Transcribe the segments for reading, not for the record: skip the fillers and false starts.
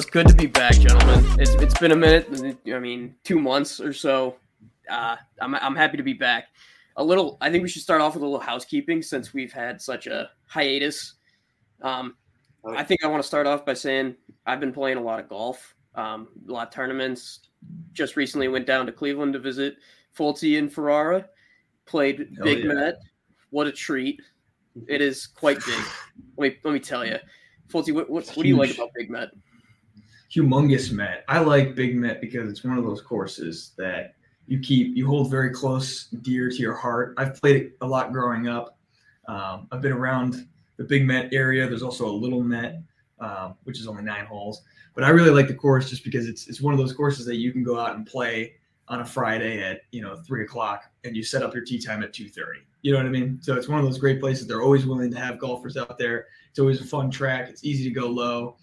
it's good to be back, gentlemen. It's been a minute. I mean, 2 months or so. I'm happy to be back. I think we should start off with a little housekeeping since we've had such a hiatus. I think I want to start off by saying I've been playing a lot of golf, a lot of tournaments. Just recently went down to Cleveland to visit Fulty and Ferrara. Played Big Met. What a treat! It is quite big. Let me tell you, Fulty, what do you like about Big Met? Humongous Met. I like Big Met because it's one of those courses that you hold very close, dear to your heart. I've played it a lot growing up. I've been around the Big Met area. There's also a Little Met, which is only 9 holes. But I really like the course just because it's one of those courses that you can go out and play on a Friday at 3 o'clock, and you set up your tee time at 2:30. You know what I mean? So it's one of those great places. They're always willing to have golfers out there. It's always a fun track. It's easy to go low.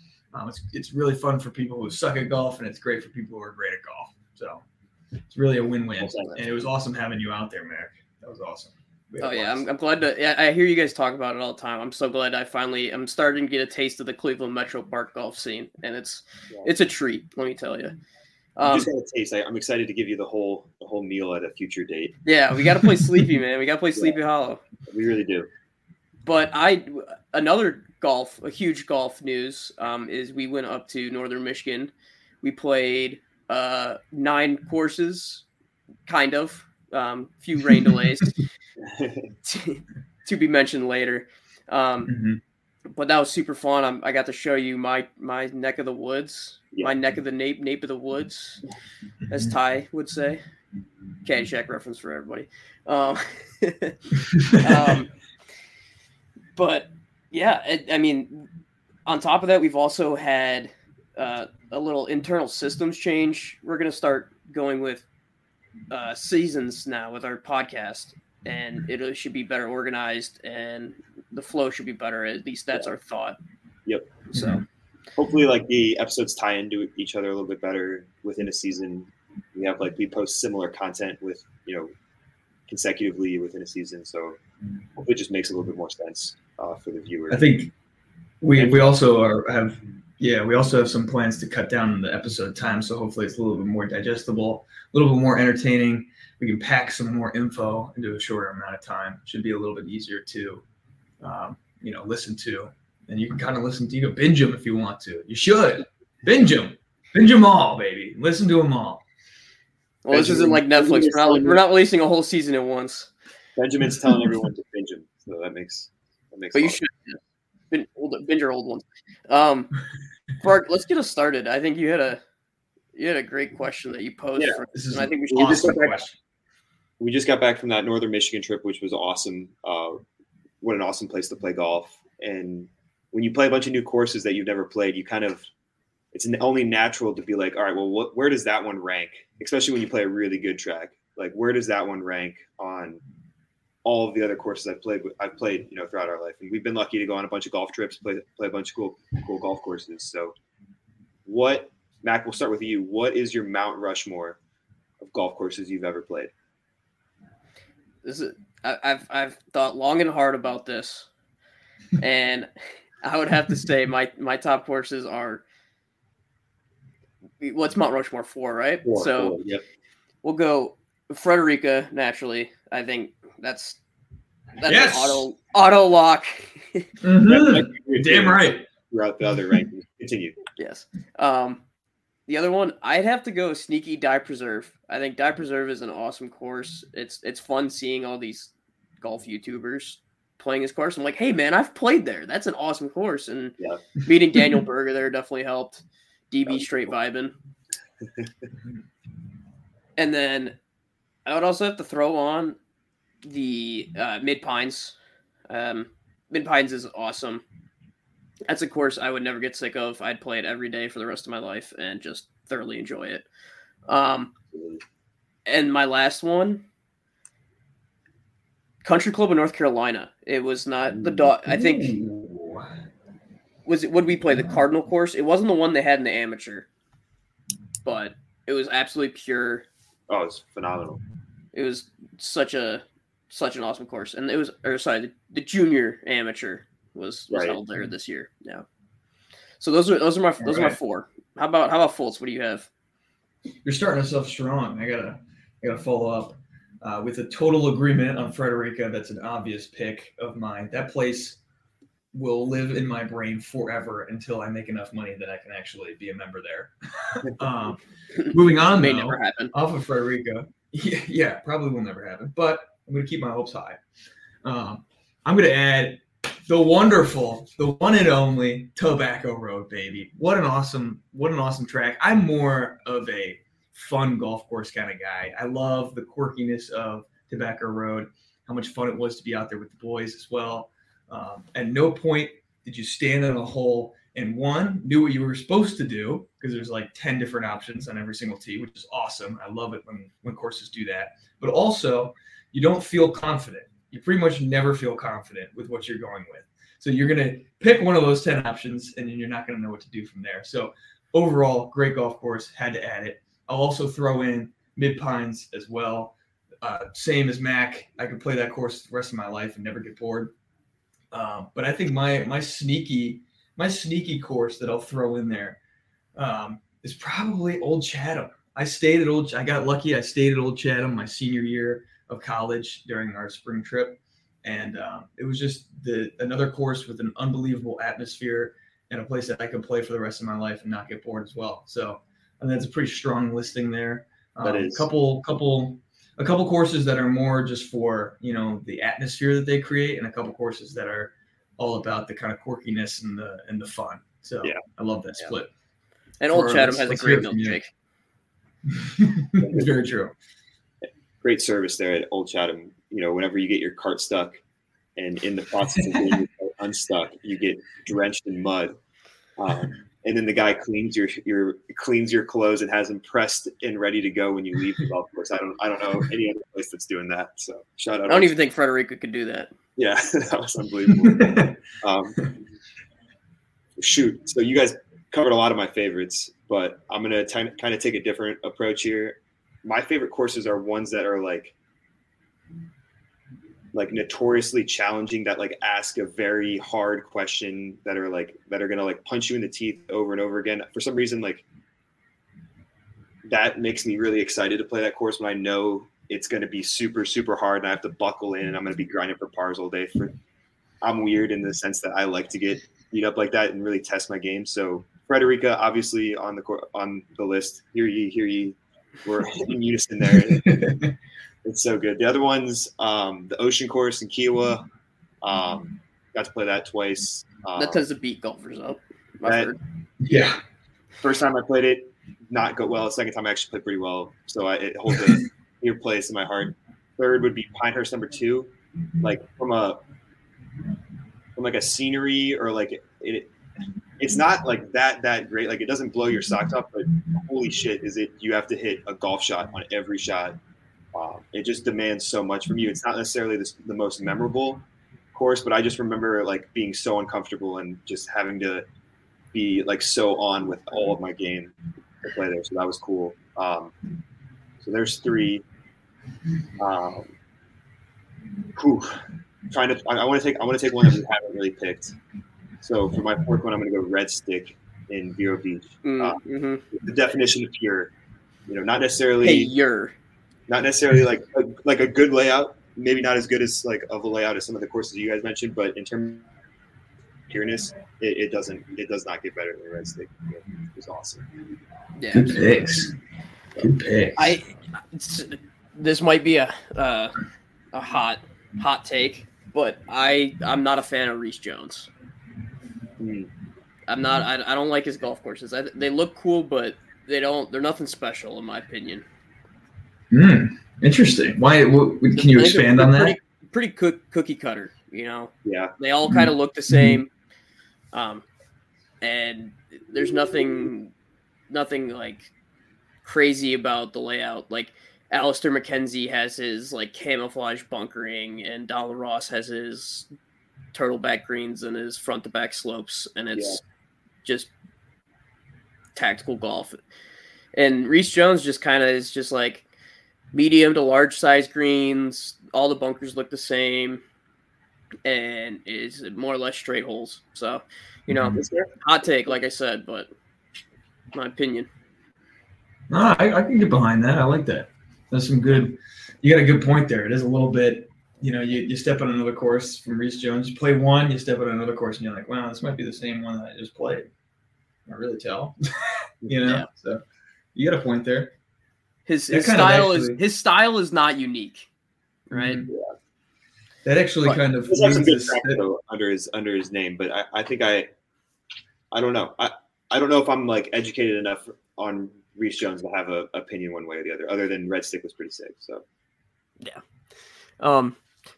It's really fun for people who suck at golf, and it's great for people who are great at golf. So it's really a win-win. And it was awesome having you out there, Mac. That was awesome. Oh yeah, I'm glad to. Yeah, I hear you guys talk about it all the time. I'm so glad I'm starting to get a taste of the Cleveland Metro Park golf scene, and it's a treat. Let me tell you. I'm just gonna taste. I'm excited to give you the whole meal at a future date. Yeah, we got to play Sleepy, man. We got to play Sleepy Hollow. We really do. But huge golf news is we went up to Northern Michigan. We played 9 courses, kind of. Few rain delays to be mentioned later. But that was super fun. I got to show you my neck of the woods, my neck of the nape of the woods, as Ty would say. Caddyshack reference for everybody. But yeah, on top of that, we've also had a little internal systems change. We're going to start going with seasons now with our podcast, and it should be better organized, and the flow should be better. At least that's our thought. Yep. So hopefully, the episodes tie into each other a little bit better within a season. We have we post similar content with consecutively within a season, so hopefully it just makes a little bit more sense for the viewer. I think we also have some plans to cut down on the episode time, so hopefully it's a little bit more digestible, a little bit more entertaining. We can pack some more info into a shorter amount of time. Should be a little bit easier to, listen to. And you can kind of you can binge them if you want to. You should. Binge them all, baby. Listen to them all. Well, this isn't like Netflix. We're not releasing a whole season at once. Benjamin's telling everyone to binge them, so that makes. But you should. Binge your old ones. Mark, let's get us started. I think you had a great question that you posed. Yeah, this is I think we should awesome get this back. We just got back from that Northern Michigan trip, which was awesome. What an awesome place to play golf. And when you play a bunch of new courses that you've never played, you kind of – it's only natural to be like, all right, well, where does that one rank? Especially when you play a really good track. Where does that one rank on – all of the other courses I've played, throughout our life. And we've been lucky to go on a bunch of golf trips, play a bunch of cool golf courses. So Mac, we'll start with you. What is your Mount Rushmore of golf courses you've ever played? I've thought long and hard about this. And I would have to say my top courses are, it's Mount Rushmore 4, right? We'll go Frederica, naturally, I think. That's yes. An auto lock. Mm-hmm. You're damn right. Throughout the other rankings. Continue. Yes. The other one, I'd have to go sneaky Dye Preserve. I think Dye Preserve is an awesome course. It's fun seeing all these golf YouTubers playing this course. I'm like, hey man, I've played there. That's an awesome course. And meeting Daniel Berger there definitely helped. DB straight vibing. And then I would also have to throw on the Mid Pines. Mid Pines is awesome. That's a course I would never get sick of. I'd play it every day for the rest of my life and just thoroughly enjoy it. And my last one, Country Club of North Carolina. It was not the dog. I think would we play the Cardinal course? It wasn't the one they had in the amateur, but it was absolutely pure. Oh, it's phenomenal. It was such an awesome course, and the junior amateur was held there this year. Yeah, so those are my four. How about Fultz? What do you have? You're starting us off strong. I gotta follow up with a total agreement on Frederica. That's an obvious pick of mine. That place will live in my brain forever until I make enough money that I can actually be a member there. Moving on, though, never happen. Off of Frederica. Yeah, probably will never happen, but I'm going to keep my hopes high. I'm going to add the wonderful, the one and only Tobacco Road, baby. What an awesome track. I'm more of a fun golf course kind of guy. I love the quirkiness of Tobacco Road, how much fun it was to be out there with the boys as well. At no point did you stand on a hole and one, knew what you were supposed to do, because there's like 10 different options on every single tee, which is awesome. I love it when courses do that. But also, you don't feel confident. You pretty much never feel confident with what you're going with. So you're going to pick one of those 10 options, and then you're not going to know what to do from there. So overall, great golf course. Had to add it. I'll also throw in Mid Pines as well. Same as Mac. I could play that course the rest of my life and never get bored. But I think my sneaky course that I'll throw in there is probably Old Chatham. I got lucky. I stayed at Old Chatham my senior year of college during our spring trip, and it was just another course with an unbelievable atmosphere and a place that I could play for the rest of my life and not get bored as well. So and that's a pretty strong listing there. A couple courses that are more just for, you know, the atmosphere that they create, and a couple courses that are all about the kind of quirkiness and the fun. So yeah. I love that split. And Old Chatham has a great milkshake. It's very true. Great service there at Old Chatham. You know, whenever you get your cart stuck and in the process of getting unstuck, you get drenched in mud. And then the guy cleans your clothes and has them pressed and ready to go when you leave the golf course. I don't know any other place that's doing that. So shout out. I don't even think Frederica could do that. Yeah, that was unbelievable. Shoot. So you guys covered a lot of my favorites, but I'm gonna kind of take a different approach here. My favorite courses are ones that are like notoriously challenging, that like ask a very hard question, that are going to like punch you in the teeth over and over again. For some reason, like that makes me really excited to play that course when I know it's going to be super, super hard and I have to buckle in and I'm going to be grinding for pars all day. I'm weird in the sense that I like to get beat up like that and really test my game. So Frederica, obviously on the list, hear ye, we're in unison there. It's so good. The other ones, the Ocean Course in Kiowa, got to play that twice. That tends to beat golfers up. Yeah. First time I played it, not go well. Second time I actually played pretty well. So it holds a near place in my heart. Third would be Pinehurst #2. Like from a scenery or like it's not like that great. Like it doesn't blow your socks off, but holy shit, you have to hit a golf shot on every shot. It just demands so much from you. It's not necessarily the most memorable course, but I just remember like being so uncomfortable and just having to be like so on with all of my game to play there. So that was cool. So there's three. I want to take one that we haven't really picked. So for my fourth one, I'm going to go Red Stick in Vero Beach. The definition of pure, you know, not necessarily. Not necessarily like a good layout, maybe not as good as like of a layout as some of the courses you guys mentioned, but in terms of pureness, it does not get better than Red Stick. It was awesome. Yeah. Good picks. This might be a hot take, but I'm not a fan of Rees Jones. I'm not. I don't like his golf courses. They look cool, but they don't. They're nothing special in my opinion. Interesting. Why? Can you expand on that? Pretty cookie cutter, you know. Yeah. They all kind of look the same, and there's nothing like crazy about the layout. Like Alistair McKenzie has his like camouflage bunkering, and Donald Ross has his turtleback greens and his front to back slopes, and it's just tactical golf. And Rees Jones just kind of is just like medium to large size greens, all the bunkers look the same, and it's more or less straight holes. So, you know, hot take, like I said, but my opinion. No, I can get behind that. I like that. That's some good – you got a good point there. It is a little bit – you know, you step on another course from Rees Jones. You play one, you step on another course, and you're like, wow, this might be the same one that I just played. I really tell. You know? Yeah. So you got a point there. His style is not unique, right? Mm-hmm. Yeah. That actually kind of leaves under his name, but I think I don't know. I don't know if I'm like educated enough on Rees Jones to have an opinion one way or the other. Other than Red Stick was pretty sick, so yeah.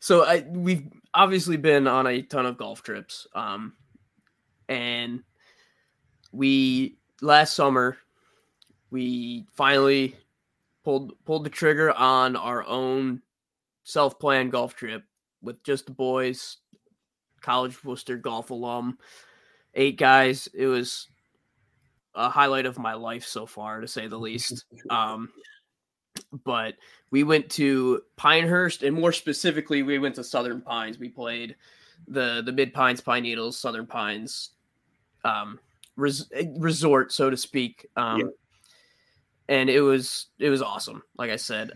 So we've obviously been on a ton of golf trips, and we last summer we finally pulled the trigger on our own self-planned golf trip with just the boys, college Worcester golf alum, 8 guys. It was a highlight of my life so far, to say the least. But we went to Pinehurst, and more specifically, we went to Southern Pines. We played the Mid Pines, Pine Needles, Southern Pines resort, so to speak. Yeah. And it was awesome. Like I said,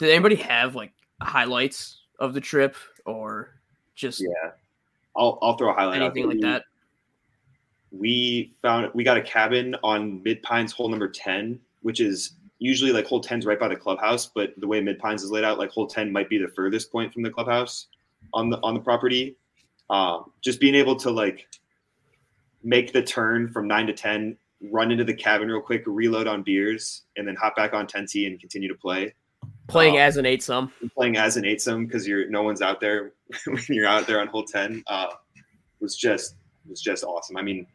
did anybody have like highlights of the trip, or just I'll throw a highlight. Anything like that. We got a cabin on Mid Pines hole number 10, which is usually like hole 10's right by the clubhouse, but the way Mid Pines is laid out, like hole 10 might be the furthest point from the clubhouse on the property. Just being able to like make the turn from 9 to 10, run into the cabin real quick, reload on beers, and then hop back on 10T and continue to play. Playing as an 8-some. Playing as an 8-some because no one's out there when you're out there on hole 10 was just awesome. I mean,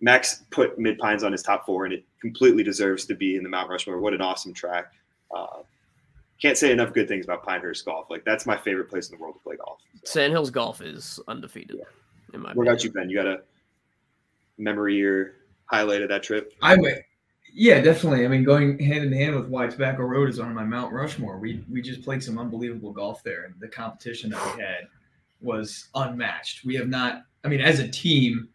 Max put Mid Pines on his top 4, and it completely deserves to be in the Mount Rushmore. What an awesome track. Can't say enough good things about Pinehurst Golf. Like, that's my favorite place in the world to play golf. So. Sandhills Golf is undefeated, in my opinion. What about you, Ben? You got a memory or highlight of that trip? Yeah, definitely. I mean, going hand in hand with why Tobacco Road is on my Mount Rushmore. We just played some unbelievable golf there, and the competition that we had was unmatched. We have not, I mean, as a team,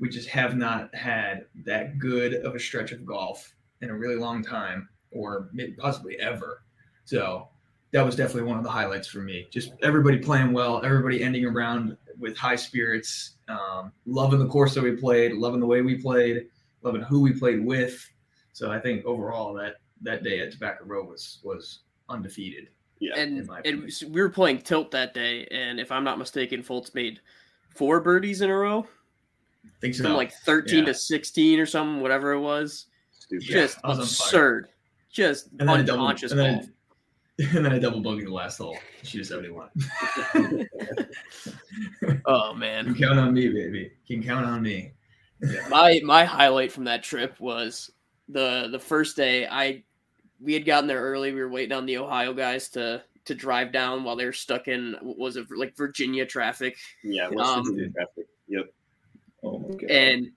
we just have not had that good of a stretch of golf in a really long time, or possibly ever. So that was definitely one of the highlights for me. Just everybody playing well, everybody ending around with high spirits, loving the course that we played, loving the way we played, loving who we played with. So I think overall that day at Tobacco Road was undefeated. Yeah, and we were playing tilt that day, and if I'm not mistaken, Fultz made 4 birdies in a row. I think so. From like 13 to 16 or something, whatever it was. Stupid. Just absurd. Just unconscious golf. And then I double bogeyed the last hole. She was 71. Oh, man. You can count on me, baby. You can count on me. Yeah. My highlight from that trip was the first day. We had gotten there early. We were waiting on the Ohio guys to drive down while they were stuck in, was it like Virginia traffic? Yeah, Virginia traffic. Yep. Oh my God. And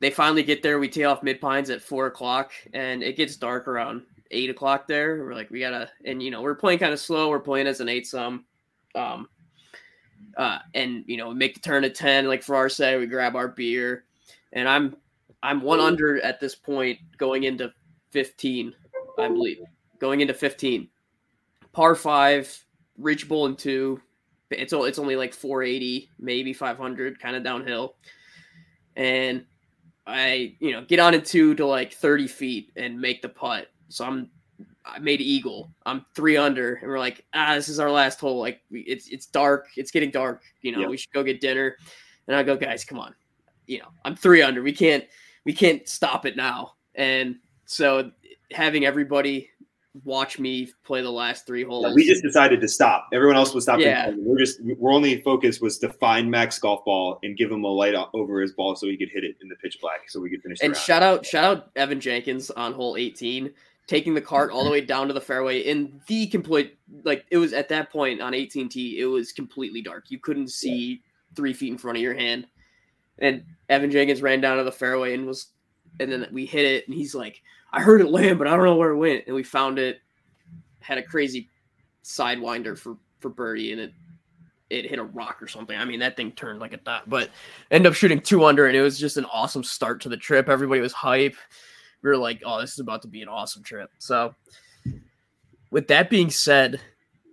they finally get there. We tee off Mid Pines at 4:00, and it gets dark around 8:00 there. We're like, we gotta, and you know, we're playing kind of slow. We're playing as an 8-some, and you know, make the turn at 10. Like Farrar said, we grab our beer. And I'm one under at this point going into 15, I believe. Going into 15. Par 5, reachable in 2. It's only like 480, maybe 500, kind of downhill. And I, you know, get on in 2 to like 30 feet and make the putt. So I made eagle. I'm 3 under, and we're like, this is our last hole. Like it's dark. It's getting dark. You know, We should go get dinner. And I go, guys, come on. You know, I'm 3 under. We can't stop it now. And so having everybody watch me play the last 3 holes. Yeah, we just decided to stop. Everyone else was stopping. Yeah. We're only focus was to find Max golf ball and give him a light over his ball so he could hit it in the pitch black so we could finish. And shout out Evan Jenkins on hole 18, taking the cart all the way down to the fairway in the complete, like it was at that point on 18T, it was completely dark. You couldn't see 3 feet in front of your hand. And Evan Jenkins ran down to the fairway and then we hit it. And he's like, I heard it land, but I don't know where it went. And we found it, had a crazy sidewinder for birdie, and it it hit a rock or something. I mean, that thing turned like a dot, but ended up shooting 2 under, and it was just an awesome start to the trip. Everybody was hype. We were like, oh, this is about to be an awesome trip. So with that being said,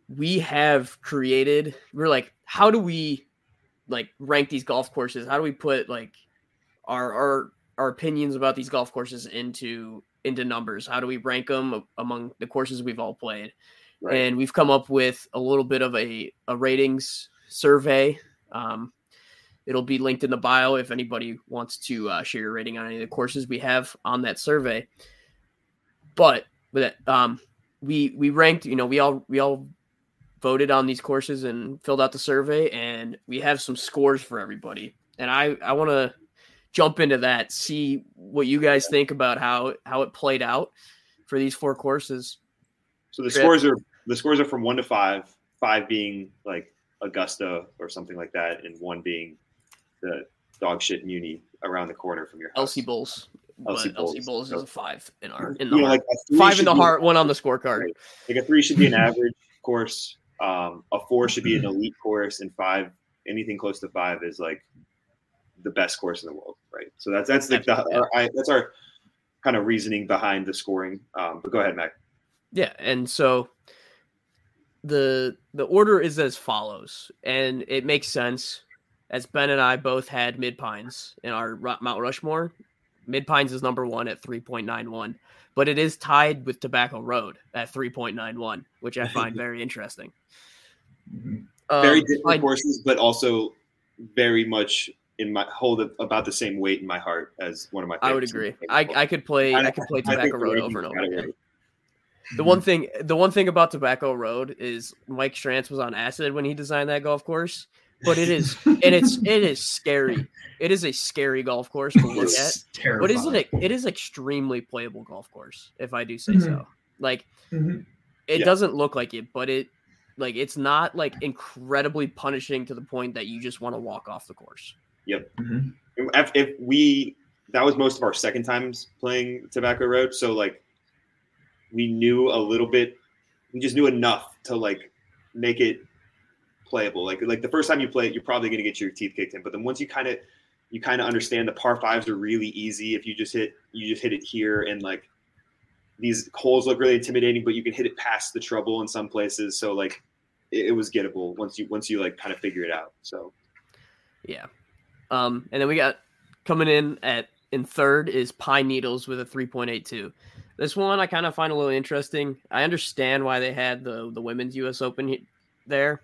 we have created, we're like, how do we like rank these golf courses? How do we put like our opinions about these golf courses into numbers? How do we rank them among the courses we've all played? Right. And we've come up with a little bit of a ratings survey. It'll be linked in the bio if anybody wants to share your rating on any of the courses we have on that survey. But with that, we ranked, you know, we all voted on these courses and filled out the survey, and we have some scores for everybody. And I want to jump into that, see what you guys think about how it played out for these 4 courses. So the scores are from 1 to 5, 5 being like Augusta or something like that, and 1 being the dog shit Muni around the corner from your house. LC Bulls. LC Bulls is a 5 in the heart. Like 5 in the heart, 1 on the scorecard. Right. Like a 3 should be an average course. A 4 should be an elite course, and 5, anything close to 5 is like the best course in the world, right? So that's like that's our kind of reasoning behind the scoring. But go ahead, Mac. Yeah, and so the order is as follows, and it makes sense as Ben and I both had Mid Pines in our Mount Rushmore. Mid Pines is number 1 at 3.91, but it is tied with Tobacco Road at 3.91, which I find very interesting. Very different courses, but also very much about the same weight in my heart as one of my favorites. I would agree. I could play Tobacco Road over and over again. The one thing about Tobacco Road is Mike Strantz was on acid when he designed that golf course, but it is and it is scary. It is a scary golf course to look at. Terrifying. But it is extremely playable golf course, if I do say so. Like it doesn't look like it, but it like it's not like incredibly punishing to the point that you just want to walk off the course. Yep. Mm-hmm. That was most of our second times playing Tobacco Road, so like we knew a little bit. We just knew enough to like make it playable. Like the first time you play it, you're probably going to get your teeth kicked in. But then once you kind of understand, the par 5s are really easy if you just hit it here, and like these holes look really intimidating, but you can hit it past the trouble in some places. So like it was gettable once you like kind of figure it out. So yeah. And then we got coming in in third is Pine Needles with a 3.82. This one I kind of find a little interesting. I understand why they had the Women's U.S. Open there,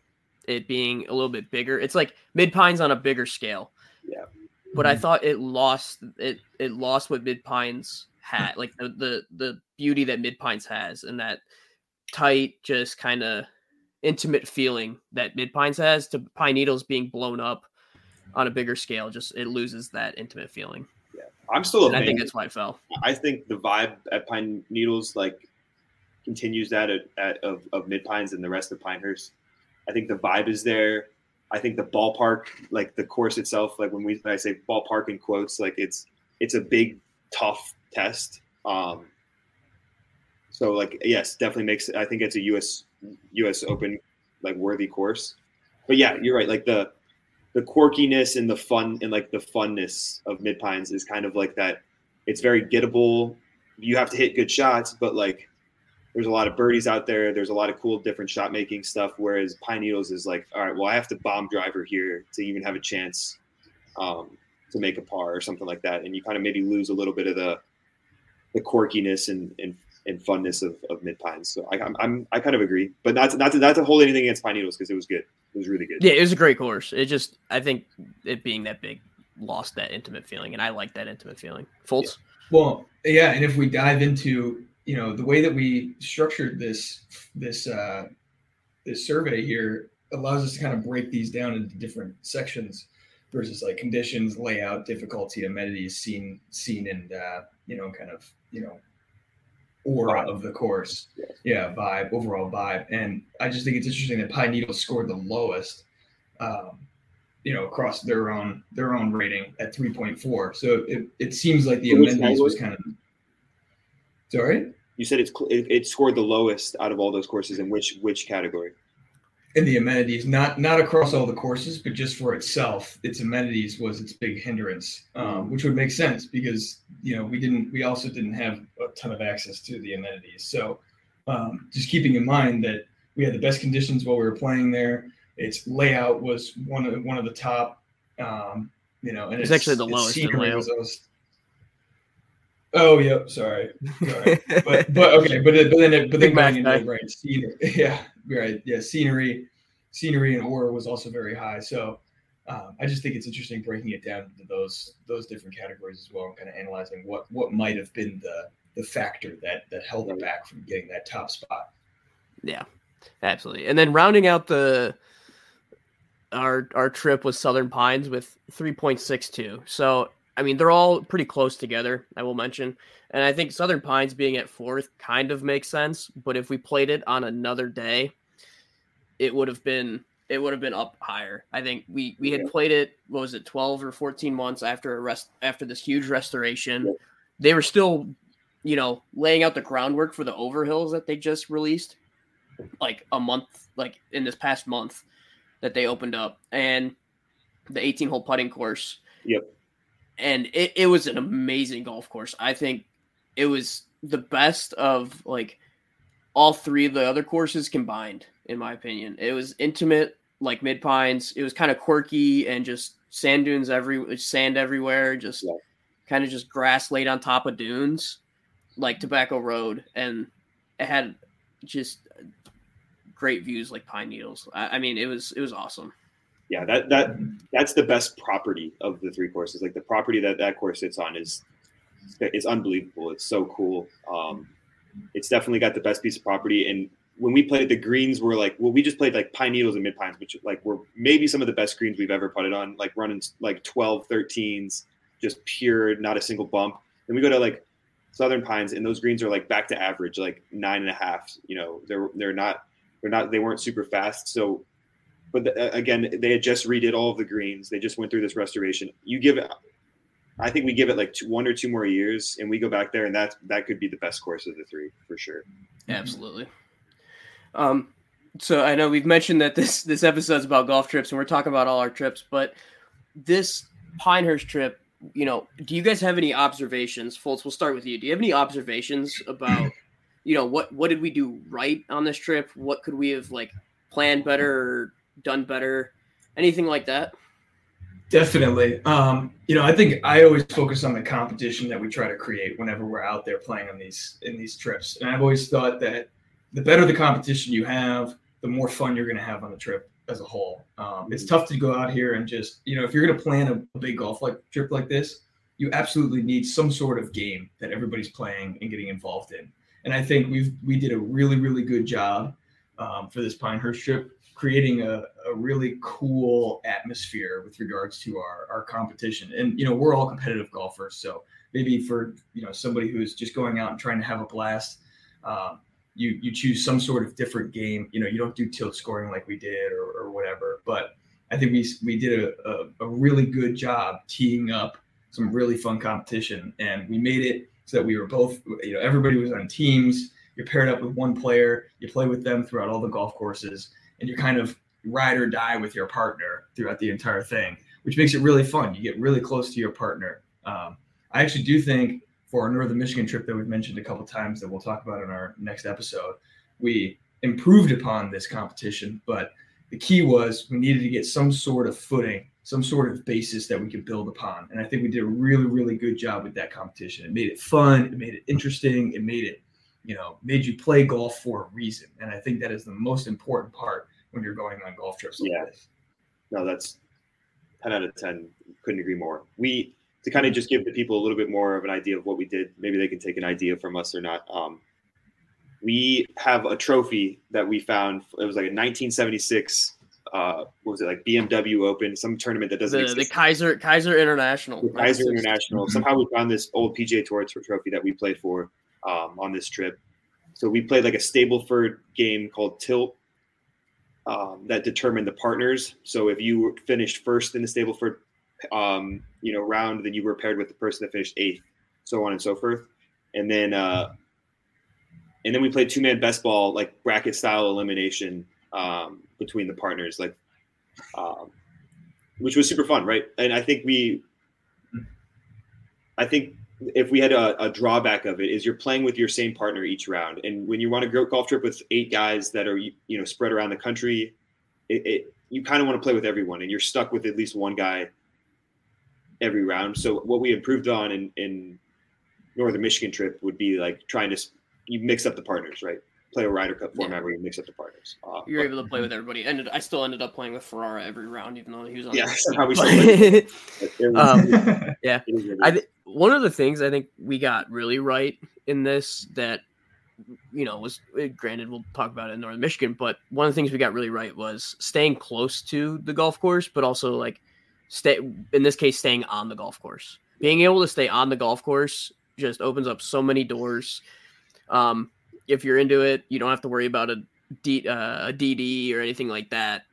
it being a little bit bigger. It's like Mid Pines on a bigger scale. Yeah. But I thought it lost what Mid Pines had, like the beauty that Mid Pines has, and that tight, just kind of intimate feeling that Mid Pines has to Pine Needles being blown up on a bigger scale. Just it loses that intimate feeling. I'm still a fan. I think that's why it fell. I think the vibe at Pine Needles like continues that of Mid Pines and the rest of Pinehurst. I think the vibe is there. I think the ballpark, like the course itself, like when I say ballpark in quotes, like it's a big tough test. So like yes, definitely makes. I think it's a U.S. Open like worthy course. But yeah, you're right. Like the quirkiness and the fun and like the funness of Mid Pines is kind of like that. It's very gettable. You have to hit good shots, but like there's a lot of birdies out there. There's a lot of cool, different shot making stuff. Whereas Pine Needles is like, all right, well, I have to bomb driver here to even have a chance to make a par or something like that. And you kind of maybe lose a little bit of the quirkiness and funness of Mid Pines. So I kind of agree, but not to hold anything against Pine Needles because it was good. It was really good. Yeah, it was a great course. It just, I think it being that big lost that intimate feeling, and I like that intimate feeling. Fultz? Yeah. Well, yeah, and if we dive into, you know, the way that we structured this survey here allows us to kind of break these down into different sections versus like conditions, layout, difficulty, amenities, scene, and you know, kind of, you know, aura of the course. Yes. Yeah, vibe, overall vibe. And I just think it's interesting that Pine Needles scored the lowest, you know, across their own rating at 3.4. So it seems like the amenities was kind of – sorry? You said it scored the lowest out of all those courses in which category? and the amenities, not across all the courses, but just for itself, its amenities was its big hindrance, which would make sense because, you know, we also didn't have a ton of access to the amenities. So just keeping in mind that we had the best conditions while we were playing there. Its layout was one of the top, and it's actually the lowest in layout. Oh, yep. Sorry. but okay. But then going into right scenery. Yeah. Right. Yeah. Scenery and aura was also very high. So I just think it's interesting breaking it down into those different categories as well, and kind of analyzing what might have been the factor that held it back from getting that top spot. Yeah, absolutely. And then rounding out our trip was Southern Pines with 3.62. So, I mean, they're all pretty close together, I will mention. And I think Southern Pines being at fourth kind of makes sense. But if we played it on another day, it would have been up higher. I think we had played it, 12 or 14 months after this huge restoration. Yeah. They were still, laying out the groundwork for the overhills that they just released, in this past month that they opened up, and the 18-hole putting course. Yep. And it was an amazing golf course. I think it was the best of all three of the other courses combined, in my opinion. It was intimate, like Mid Pines. It was kind of quirky and just sand dunes sand everywhere, just kind of just grass laid on top of dunes, like Tobacco Road. And it had just great views like Pine Needles. I mean, it was awesome. Yeah, that's the best property of the three courses. Like the property that course sits on is unbelievable. It's so cool. It's definitely got the best piece of property. And when we played, the greens were we just played Pine Needles and Mid Pines, which were maybe some of the best greens we've ever putted on. Like running 12, 13s, just pure, not a single bump. Then we go to Southern Pines, and those greens are back to average, 9.5. They weren't super fast. So. But again, they had just redid all of the greens. They just went through this restoration. I think we give it 1 or 2 more years, and we go back there, and that could be the best course of the three for sure. Absolutely. So I know we've mentioned that this episode is about golf trips, and we're talking about all our trips. But this Pinehurst trip, do you guys have any observations? Fultz, we'll start with you. Do you have any observations about, what did we do right on this trip? What could we have planned better? Or done better, anything like that? Definitely. I think I always focus on the competition that we try to create whenever we're out there playing on these trips. And I've always thought that the better the competition you have, the more fun you're going to have on the trip as a whole. It's tough to go out here and just, if you're going to plan a big golf trip like this, you absolutely need some sort of game that everybody's playing and getting involved in. And I think we did a really, really good job for this Pinehurst trip, creating a really cool atmosphere with regards to our competition. And, we're all competitive golfers. So maybe for, somebody who's just going out and trying to have a blast, you choose some sort of different game. You don't do tilt scoring like we did or whatever. But I think we did a really good job teeing up some really fun competition. And we made it so that we were both, everybody was on teams. You're paired up with one player. You play with them throughout all the golf courses. And you kind of ride or die with your partner throughout the entire thing, which makes it really fun. You get really close to your partner. I actually do think for our Northern Michigan trip that we've mentioned a couple of times that we'll talk about in our next episode, we improved upon this competition. But the key was we needed to get some sort of footing, some sort of basis that we could build upon. And I think we did a really, really good job with that competition. It made it fun. It made it interesting. It made it, made you play golf for a reason. And I think that is the most important part when you're going on golf trips like this. No, that's 10 out of 10. Couldn't agree more. To kind of just give the people a little bit more of an idea of what we did, maybe they can take an idea from us or not. We have a trophy that we found. It was like a 1976, BMW Open, some tournament that doesn't exist. The Kaiser International. The Kaiser International. Somehow we found this old PGA Tour trophy that we played for on this trip. So we played a Stableford game called Tilt, that determined the partners. So if you finished first in the Stableford, round, then you were paired with the person that finished eighth, so on and so forth. And then we played 2-man best ball, bracket style elimination, between the partners, like, which was super fun, right? And I think if we had a drawback of it is you're playing with your same partner each round. And when you want a golf trip with 8 guys that are, you know, spread around the country, you kind of want to play with everyone, and you're stuck with at least one guy every round. So what we improved on in Northern Michigan trip would be like trying to, you mix up the partners, right? Play a Ryder Cup format where you mix up the partners. You're able to play with everybody. I still ended up playing with Ferrara every round, even though he was on. Yeah, somehow we still played. Yeah. One of the things I think we got really right in this that, you know, was, granted, we'll talk about it in Northern Michigan, but one of the things we got really right was staying close to the golf course, but also like staying on the golf course. Being able to stay on the golf course just opens up so many doors. If you're into it, you don't have to worry about a DD or anything like that.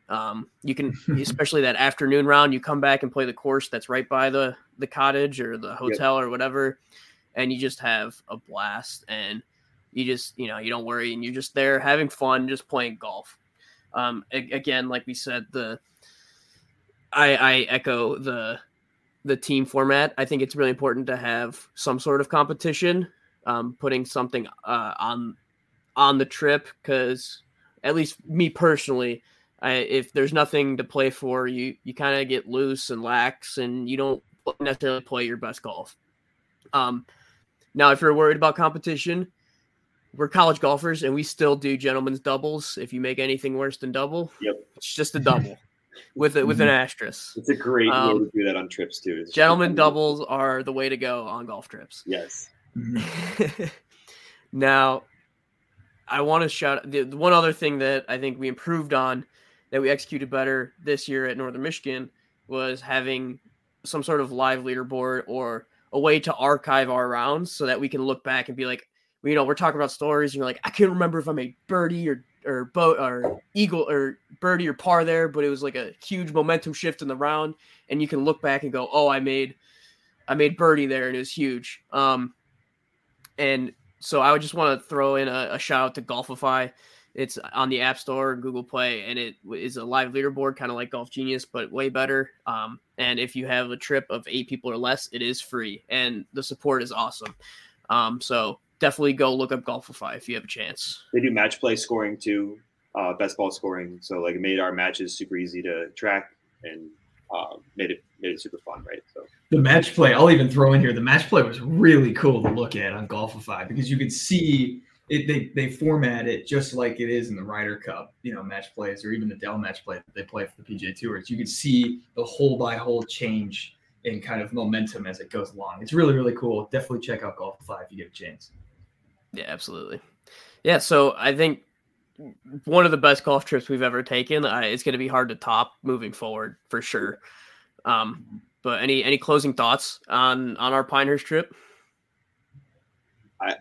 You can, especially that afternoon round, you come back and play the course that's right by the cottage or the hotel or whatever, and you just have a blast, and you just, you know, you don't worry, and you're just there having fun, just playing golf. Again, like we said, I echo the team format. I think it's really important to have some sort of competition, putting something on the trip, because at least me personally, if there's nothing to play for, you kind of get loose and lax, and you don't necessarily play your best golf. Now, if you're worried about competition, we're college golfers, and we still do gentlemen's doubles. If you make anything worse than double, it's just a double with an asterisk. It's a great way to do that on trips too. Gentlemen doubles are the way to go on golf trips. Yes. Now, I want to shout out the one other thing that I think we improved on, that we executed better this year at Northern Michigan, was having some sort of live leaderboard or a way to archive our rounds so that we can look back and be like, you know, we're talking about stories, and you're like, I can't remember if I made birdie or boat or eagle or birdie or par there, but it was like a huge momentum shift in the round, and you can look back and go, oh, I made birdie there, and it was huge. And so I would just want to throw in a shout out to Golfify. It's on the App Store, Google Play, and it is a live leaderboard, kind of like Golf Genius, but way better. And if you have a trip of 8 people or less, it is free, and the support is awesome. So definitely go look up Golfify if you have a chance. They do match play scoring too, best ball scoring. So like, it made our matches super easy to track, and made it super fun, right? So the match play, I'll even throw in here, the match play was really cool to look at on Golfify, because you could see it, they format it just like it is in the Ryder Cup, you know, match plays, or even the Dell match play that they play for the PGA Tours. You could see the hole by hole change in kind of momentum as it goes along. It's really, really cool. Definitely check out Golfify if you get a chance. Yeah, absolutely. Yeah, so I think one of the best golf trips we've ever taken. It's going to be hard to top moving forward for sure. But any closing thoughts on our Pinehurst trip?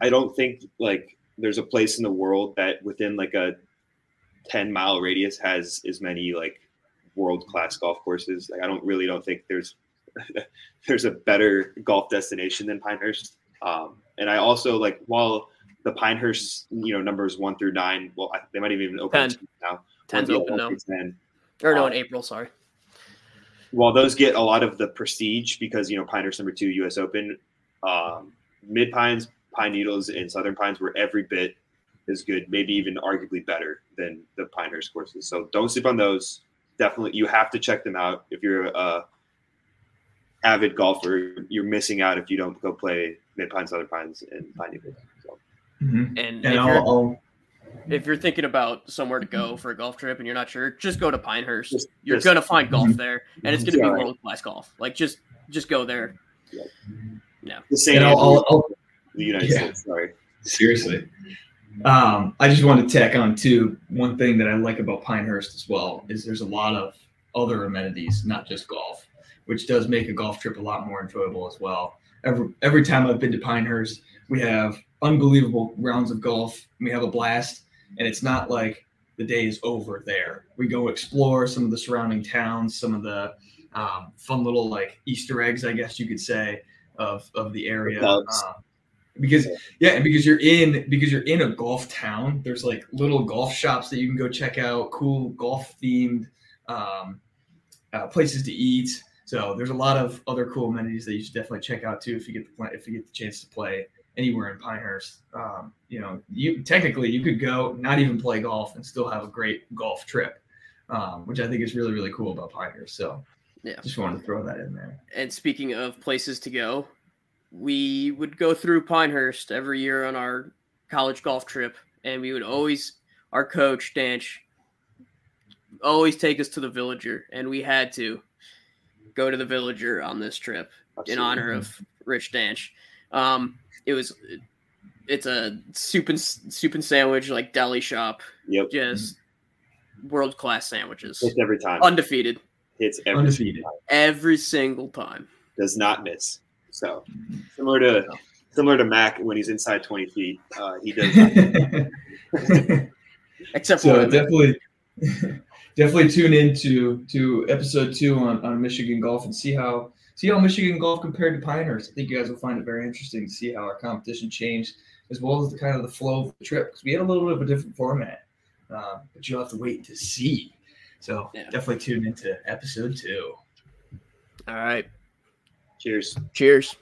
I don't think like there's a place in the world that within like a 10-mile radius has as many like world-class golf courses. Like, I don't think there's a better golf destination than Pinehurst. And I also like, while the Pinehurst, you know, numbers 1 through 9. Well, they might even open 10 now. 10's open now. 10. Or no, in April. Sorry. While those get a lot of the prestige, because, you know, Pinehurst #2 U.S. Open, Mid Pines, Pine Needles, and Southern Pines were every bit as good, maybe even arguably better than the Pinehurst courses. So don't sleep on those. Definitely, you have to check them out. If you're a avid golfer, you're missing out if you don't go play Mid Pines, Southern Pines, and Pine Needles. So. Mm-hmm. If you're thinking about somewhere to go for a golf trip and you're not sure, just go to Pinehurst. You're going to find golf there, and it's going to be world-class golf. Like, just go there. Yeah. No. The same. The United States, sorry. Seriously. I just want to tack on, too, one thing that I like about Pinehurst as well is there's a lot of other amenities, not just golf, which does make a golf trip a lot more enjoyable as well. Every time I've been to Pinehurst, we have unbelievable rounds of golf. We have a blast, and it's not like the day is over there. We go explore some of the surrounding towns, some of the fun little like Easter eggs, I guess you could say, of the area. Because you're in a golf town. There's like little golf shops that you can go check out, cool golf themed places to eat. So there's a lot of other cool amenities that you should definitely check out too if you get the chance to play anywhere in Pinehurst. You could go not even play golf and still have a great golf trip, which I think is really, really cool about Pinehurst. So yeah, just wanted to throw that in there. And speaking of places to go, we would go through Pinehurst every year on our college golf trip, and we would always, our coach, Danch, always take us to the Villager, and we had to go to the Villager on this trip. Absolutely. In honor of Rich Danch. It's a soup and sandwich, like deli shop. Yep. Just world-class sandwiches. Hits every time. Undefeated. Hits every Undefeated. Time. Every single time. Does not miss. So similar to Mac when he's inside 20 feet, he does not. Except for definitely tune in to episode 2 on Michigan golf and see how Michigan golf compared to Pinehurst. I think you guys will find it very interesting to see how our competition changed, as well as the kind of the flow of the trip, because we had a little bit of a different format, but you'll have to wait to see. So yeah, definitely tune into episode 2. All right. Cheers.